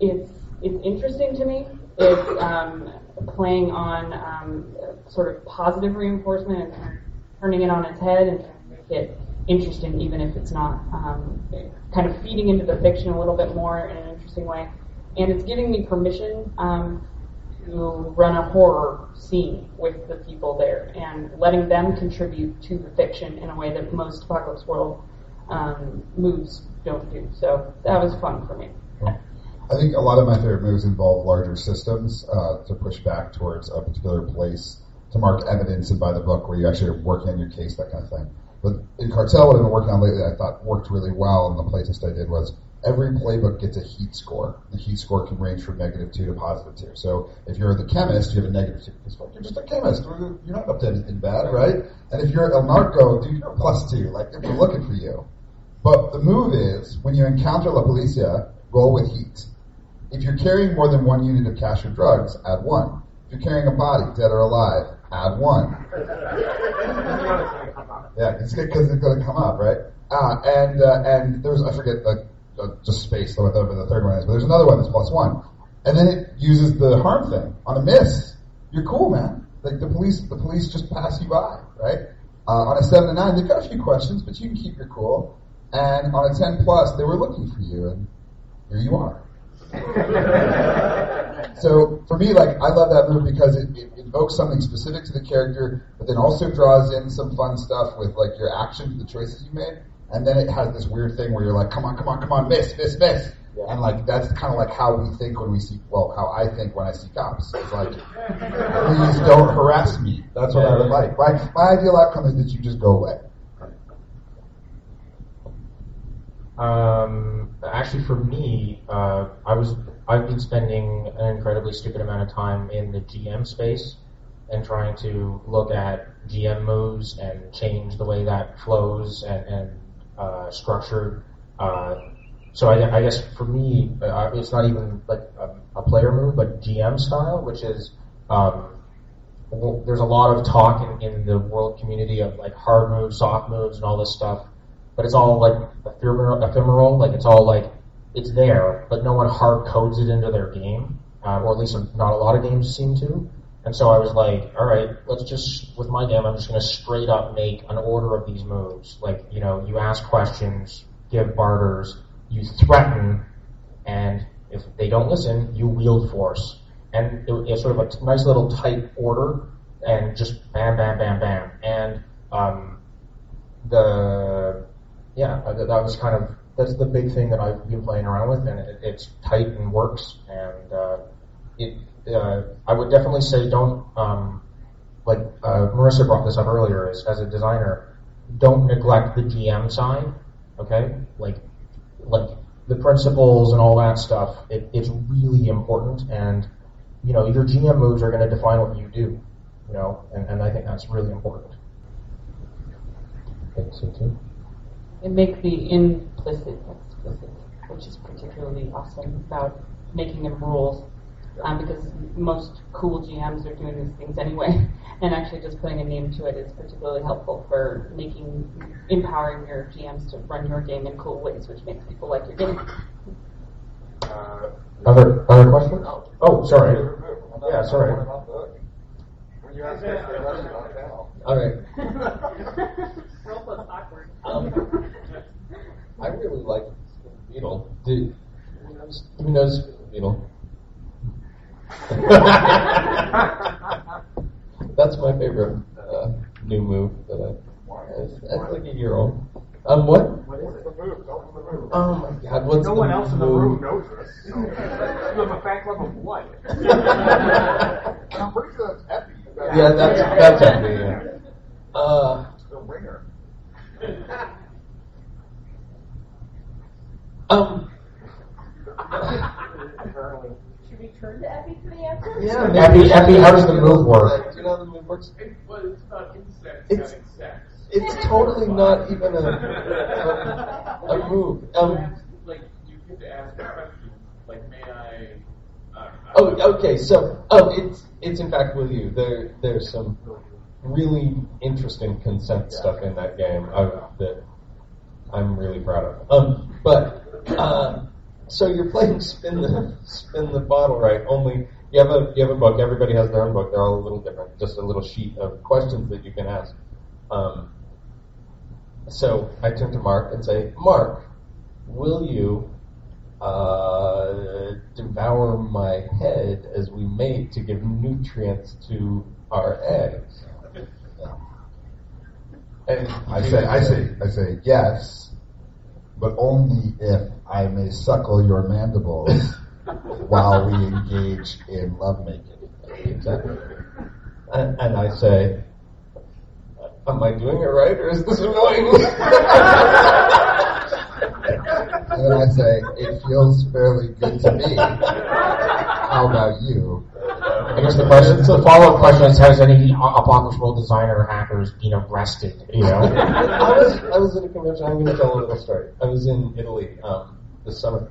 it's it's interesting to me. It's um, playing on um, sort of positive reinforcement and turning it on its head and make it interesting, even if it's not. Um, kind of feeding into the fiction a little bit more in an interesting way. and it's giving me permission um, to run a horror scene with the people there and letting them contribute to the fiction in a way that most Apocalypse World um, moves don't do. So that was fun for me. Cool. I think a lot of my favorite moves involve larger systems uh, to push back towards a particular place, to mark evidence in By the Book where you actually are working on your case, that kind of thing. But in Cartel, what I've been working on lately, I thought worked really well, and the playtest I did was every playbook gets a heat score. The heat score can range from negative two to positive two. So if you're the chemist, you have a negative two. Because you're just a chemist. You're not up to anything bad, right? And if you're El Narco, dude, you're a plus two. Like, if they're looking for you. But the move is, when you encounter La Policia, roll with heat. If you're carrying more than one unit of cash or drugs, add one. If you're carrying a body, dead or alive, add one. Yeah, it's good because it's going to come up, right? Uh, and uh, and there's, I forget the uh, just space, whatever the third one is, but there's another one that's plus one. And then it uses the harm thing. On a miss, you're cool, man. Like, the police the police just pass you by, right? Uh, on a seven to nine, they've got a few questions, but you can keep your cool. And on a ten plus, they were looking for you, and here you are. So for me, like, I love that move because it, it invokes something specific to the character, but then also draws in some fun stuff with, like, your actions, the choices you made, and then it has this weird thing where you're like, come on, come on, come on, miss, miss, miss. Yeah. And, like, that's kind of like how we think when we see, well, how I think when I see cops. It's like, please don't harass me. That's what yeah, I would yeah. like. Like, my ideal outcome is that you just go away. Um, actually, for me, uh, I was, I've been spending an incredibly stupid amount of time in the G M space and trying to look at G M moves and change the way that flows and, and uh, structured. Uh, so I, I guess for me, uh, it's not even like a, a player move, but G M style, which is, um, well, there's a lot of talk in, in the world community of like hard moves, soft moves, and all this stuff. But it's all like ephemeral, ephemeral, like it's all like, it's there, but no one hard codes it into their game, uh, or at least not a lot of games seem to. And so I was like, all right, let's just, with my game, I'm just going to straight up make an order of these moves. Like, you know, you ask questions, give barters, you threaten, and if they don't listen, you wield force. And it, it's sort of a nice little tight order, and just bam, bam, bam, bam. And um, the... Yeah, that was kind of, that's the big thing that I've been playing around with, and it, it's tight and works, and uh, it, uh, I would definitely say don't, um, like uh, Marissa brought this up earlier, is, as a designer, don't neglect the G M side, okay? Like, like the principles and all that stuff, it, it's really important, and, you know, your G M moves are going to define what you do, you know, and, and I think that's really important. I think so too. It makes the implicit explicit, which is particularly awesome about making them rules, um, because most cool G Ms are doing these things anyway, and actually just putting a name to it is particularly helpful for making, empowering your G Ms to run your game in cool ways, which makes people like your game. Uh, other other questions? Oh, oh sorry. Yeah, sorry. You asked me for a question on the panel. All right. um, I really like Spin the Beetle. Did you know Spin the Beetle? That's my favorite uh, new move that I've. That's like a year old. Um, what? What is it? The move. Don't the move. Oh my God! What's no the one else move? In the room knows this. So. You have a fan club of what? I'm pretty sure that's epic. Yeah, that's that's happening. Yeah. Uh, the ringer. Um. Should we turn to Epi for the answer? Yeah, Epi. Epi, how does the move work? Do you know how the move works? It, well, it's not insects it's, having sex. It's totally not even a a, a move. Um, like you get to ask a question. Like, may I? Uh, oh, okay. So, oh, it's. It's in fact with you. There, there's some really interesting consent yeah. stuff in that game I, that I'm really proud of. Um, but uh, so you're playing spin the spin the bottle, right? Only you have a you have a book. Everybody has their own book. They're all a little different. Just a little sheet of questions that you can ask. Um, so I turn to Mark and say, Mark, will you uh, devour my head as we mate to give nutrients to our eggs. And I say, I say, I say, yes, but only if I may suckle your mandibles while we engage in lovemaking. Exactly. And, and I say, am I doing it right, or is this annoying? And then I say, it feels fairly good to me. How about you? I guess the question, so the follow-up question is, has any Apocalypse World designer hackers been arrested? You know, I was I was at a convention. I'm going to tell a little story. I was in Italy um, this summer,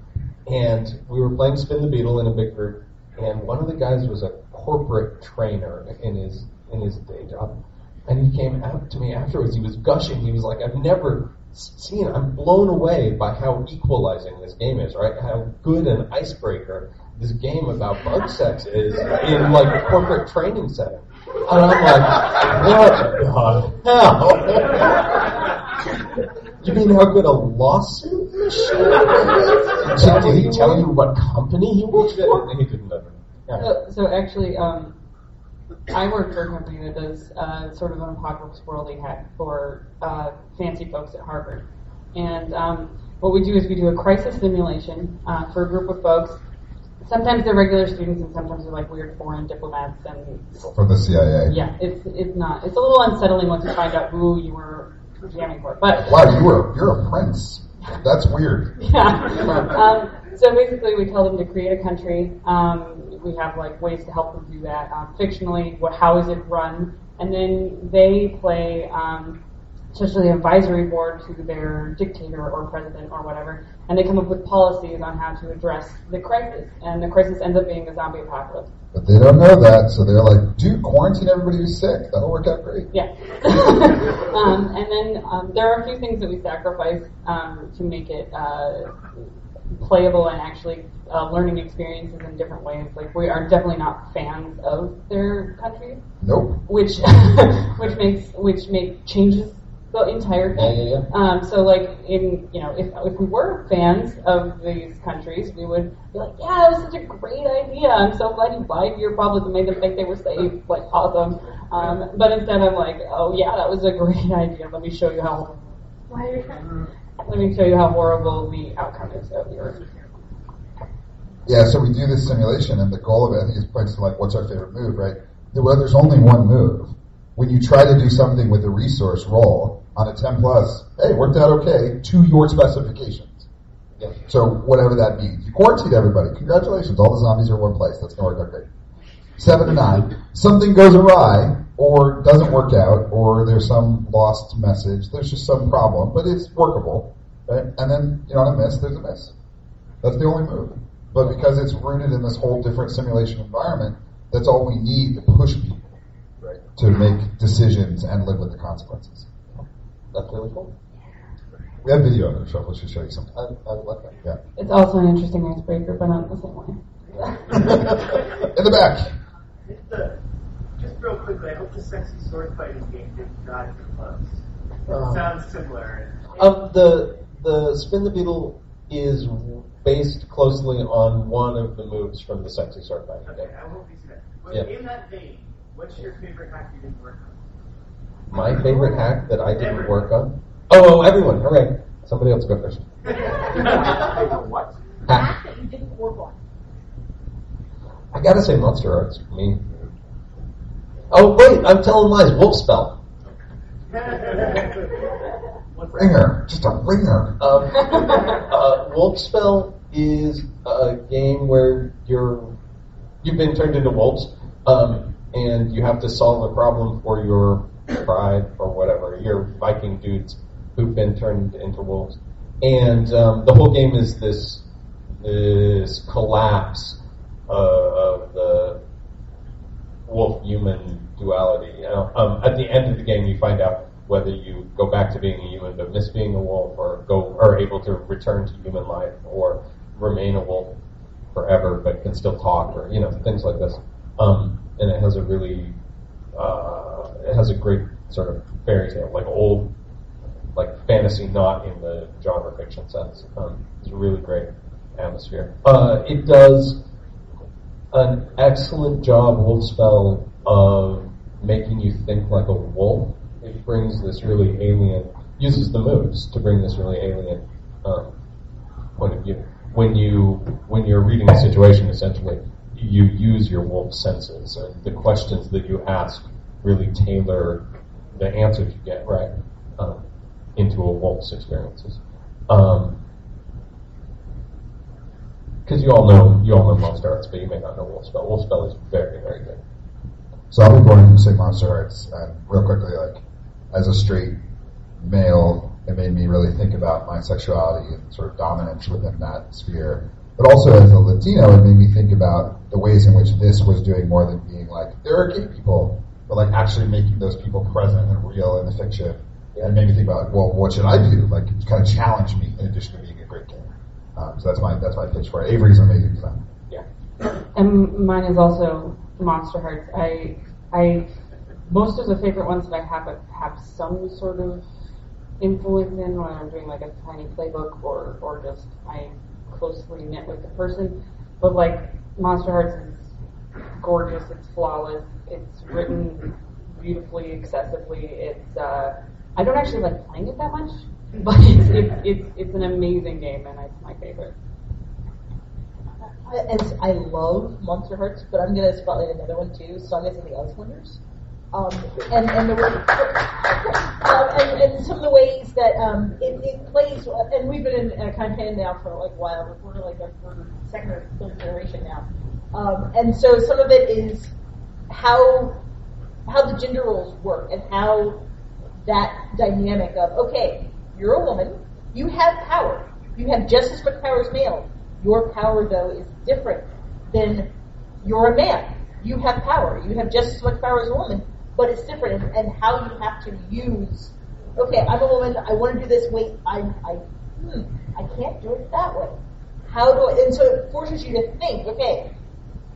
and we were playing Spin the Beetle in a big group. And one of the guys was a corporate trainer in his in his day job, and he came out to me afterwards. He was gushing. He was like, "I've never seen. I'm blown away by how equalizing this game is. Right? How good an icebreaker." This game about bug sex is in like a corporate training setting, and I'm like, what the hell? You mean how good a lawsuit? Did, did he tell you what company he worked for? He didn't know. Yeah. So, so actually, um, I work for a company that does uh, sort of an apocalypse worldy hack for uh, fancy folks at Harvard, and um, what we do is we do a crisis simulation uh, for a group of folks. Sometimes they're regular students, and sometimes they're like weird foreign diplomats and from the C I A. Yeah, it's it's not. It's a little unsettling once you find out who you were jamming for. But wow, you were you're a prince. That's weird. Yeah. um, so basically, we tell them to create a country. Um, we have like ways to help them do that um, fictionally. What? How is it run? And then they play. Um, Especially an advisory board to their dictator or president or whatever, and they come up with policies on how to address the crisis, and the crisis ends up being the zombie apocalypse. But they don't know that, so they're like, do quarantine everybody who's sick. That'll work out great. Yeah. um, and then um, there are a few things that we sacrifice um, to make it uh, playable and actually uh, learning experiences in different ways. Like, we are definitely not fans of their country. Nope. Which, which makes, which make changes the entire thing. Yeah, yeah, yeah. Um, so, like, in you know, if if we were fans of these countries, we would be like, yeah, that was such a great idea. I'm so glad you lied to your public and made them think they were safe. Like, awesome. Um, but instead, I'm like, oh yeah, that was a great idea. Let me show you how. Let me show you how horrible the outcome is of your. Yeah. So we do this simulation, and the goal of it, I think, is points to like, what's our favorite move, right? Well, there's only one move. When you try to do something with a resource roll on a ten plus, hey, worked out okay to your specifications. Yeah. So whatever that means. You quarantined everybody. Congratulations. All the zombies are in one place. That's going to work out great. Seven to nine. Something goes awry or doesn't work out or there's some lost message. There's just some problem, but it's workable. Right? And then, you know, on a miss, there's a miss. That's the only move. But because it's rooted in this whole different simulation environment, that's all we need to push people to make decisions and live with the consequences. That's really cool. We have video on the show. We should show you something. I, I love that. Yeah. It's also an interesting icebreaker, but not the same way. In the back. Just, uh, just real quickly, I hope the sexy sword fighting game did not close. It um, sounds similar. Of the the Spin the Beetle is based closely on one of the moves from the sexy sword fighting okay, game. Okay, I won't be that. But yeah. In that vein. What's your favorite hack you didn't work on? My favorite hack that I didn't everyone. work on? Oh, oh, everyone. All right. Somebody else go first. What? Hack that you didn't work on. I got to say Monsterhearts for me. Oh, wait. I'm telling lies. Wolfspell. Ringer. Just a ringer. Um, uh, Wolfspell is a game where you're, you've been turned into wolves. Um... And you have to solve a problem for your tribe or whatever, your Viking dudes who've been turned into wolves. And um, the whole game is this this collapse uh, of the wolf-human duality. You know? um, at the end of the game, you find out whether you go back to being a human but miss being a wolf, or go are able to return to human life, or remain a wolf forever but can still talk, or you know things like this. Um, And it has a really, uh, it has a great sort of fairy tale, like old, like fantasy, not in the genre fiction sense. Um, it's really great. atmosphere. Uh, it does an excellent job, Wolfspell, of making you think like a wolf. It brings this really alien, uses the moves to bring this really alien um, point of view. When, you, when you're reading a situation, essentially, you use your wolf senses, and the questions that you ask really tailor the answers you get, right, um, into a wolf's experiences. Um, Because you all know you all know Monsterhearts, but you may not know Wolfspell. Wolfspell is very, very good. So I'll be going to say Monsterhearts, and real quickly, like as a straight male, it made me really think about my sexuality and sort of dominance within that sphere. But also as a Latino, it made me think about the ways in which this was doing more than being like there are gay people, but like actually making those people present and real in the fiction. And it made me think about, well, what should I do? Like it's kind of challenge me in addition to being a great gamer. Um, so that's my that's my pitch for it. Avery's amazing design. Yeah, and mine is also Monsterhearts. I I most of the favorite ones that I have have some sort of influence in when I'm doing like a tiny playbook or or just I closely knit with the person. But like Monsterhearts is gorgeous. It's flawless. It's written beautifully, accessibly. It's uh, I don't actually like playing it that much. But it's, it's it's it's an amazing game, and it's my favorite. I, and I love Monsterhearts, but I'm going to spotlight another one too, Songas and the Icelanders. Um, and and the way, um, and, and some of the ways that um, it, it plays, and we've been in a campaign now for like a while. We're like a we're second or third generation now, um, and so some of it is how how the gender roles work and how that dynamic of okay. You're a woman. You have power. You have just as much power as male. Your power, though, is different than you're a man. You have power. You have just as much power as a woman, but it's different. And, and how you have to use, okay, I'm a woman. I want to do this. Wait, I, I, hmm, I can't do it that way. How do I? And so it forces you to think. Okay,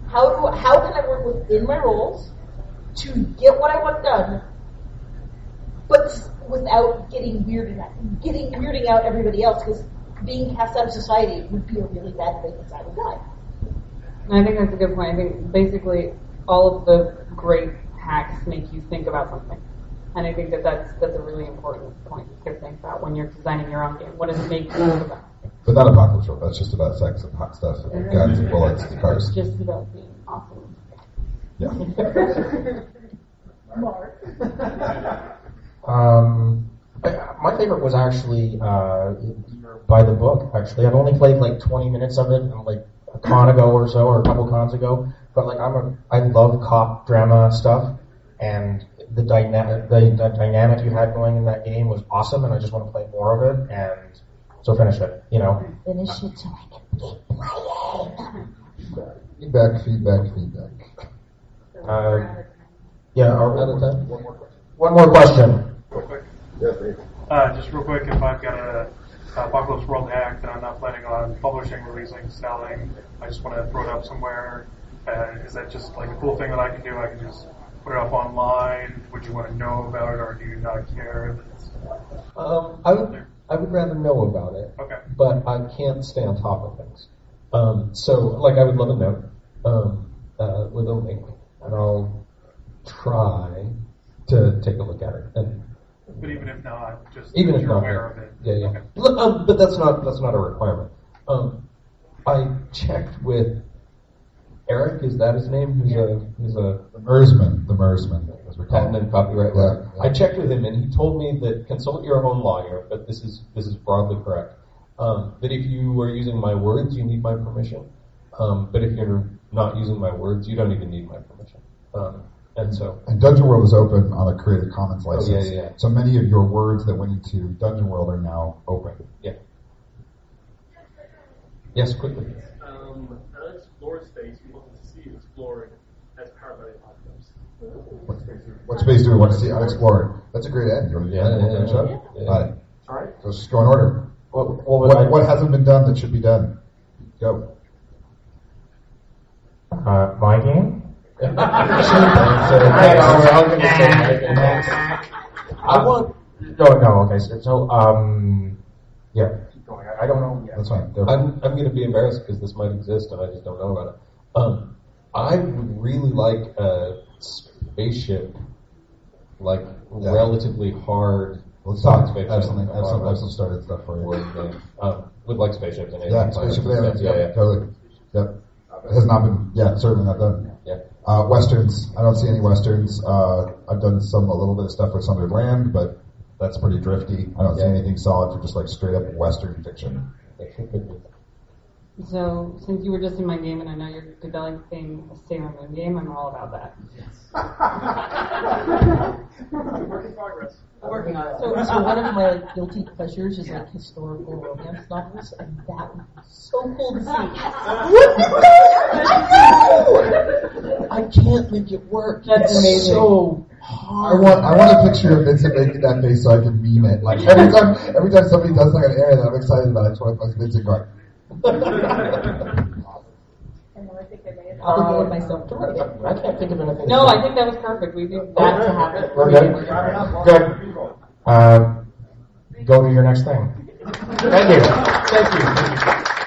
how do? How can I work within my roles to get what I want done? But without getting weirded out, getting weirding out everybody else, because being cast out of society would be a really bad thing inside of God. I think that's a good point. I think basically all of the great hacks make you think about something, and I think that that's that's a really important point to think about when you're designing your own game. What does it make you think about? But not Apocalypse World. That's just about sex and hot stuff and guns and bullets and cars. It's just about being awesome. Yeah. Mark. Um, I, my favorite was actually uh, By the Book. Actually, I've only played like twenty minutes of it, and like a con ago or so, or a couple cons ago. But like, I'm a I love cop drama stuff, and the dynamic the, the dynamic you had going in that game was awesome, and I just want to play more of it, and so finish it. You know, finish it so I can keep playing. Feedback, feedback, feedback. Uh, yeah, are we out of time? One more question. One more question. Real quick. Yeah, uh, just real quick, if I've got a Apocalypse World hack that I'm not planning on publishing, releasing, selling, I just want to throw it up somewhere. Uh, is that just like a cool thing that I can do? I can just put it up online. Would you want to know about it, or do you not care? Um, I would. I would rather know about it. Okay. But I can't stay on top of things. Um, so, like, I would love a note um, uh, with a link, and I'll try to take a look at it. And but even if not, just even if you're not, aware yeah. of it. Yeah, yeah. Okay. Look, um, but that's not that's not a requirement. Um, I checked with Eric, is that his name? Who's yeah. a who's a the Mersman. The Mersman as we're calling him. Copyright yeah, lawyer. Yeah. I checked with him, and he told me that consult your own lawyer, but this is this is broadly correct. Um, that if you are using my words, you need my permission. Um, but if you're not using my words, you don't even need my permission. Um, And so, and Dungeon World is open on a Creative Commons license. Oh, yeah, yeah. So many of your words that went into Dungeon World are now open. Yeah. Yes, quickly. Um, an explored space we want to see explored as part of the apocalypse. What space, what space do we want to see unexplored? That's a great end. You want to yeah, yeah, finish yeah, up? Yeah. All right. All right. So let's just go in order. What, what, what, what hasn't been done that should be done? Go. Uh, my game. I want. No, no. Okay. So, um, yeah. going. I, I don't know yet. That's fine. They're I'm I'm going to be embarrassed because this might exist and I just don't know about it. Um, I would really like a spaceship, like yeah. relatively hard. Let's talk. Spaceship. Absolutely. Absolutely. I've some started stuff for you. Um, with like spaceships and yeah, spaceship aliens. Yeah, yeah, yeah, totally. Yep. It has not been. Yeah, certainly not done. Yeah. Uh, westerns. I don't see any westerns. Uh, I've done some a little bit of stuff with Sundered Land, but that's pretty drifty. I don't yeah. see anything solid for just like straight up western fiction. So, since you were just in my game, and I know you're developing a Sailor Moon game, I'm all about that. Yes. Work in progress. Working on it. So, so one of my guilty pleasures is like historical romance novels, and that would be so cool to see. I know! I can't make it work. That's it's amazing. So hard. I want, I want a picture of Vincent making that face so I can meme it. Like every time, every time somebody does like an area that I'm excited about, I just want to play Vincent going. I'll reward um, myself to it. I can't think of anything. No, I think that was perfect. We need that to happen. Good. Good. Uh, go to your next thing. Thank you. Thank you. Thank you.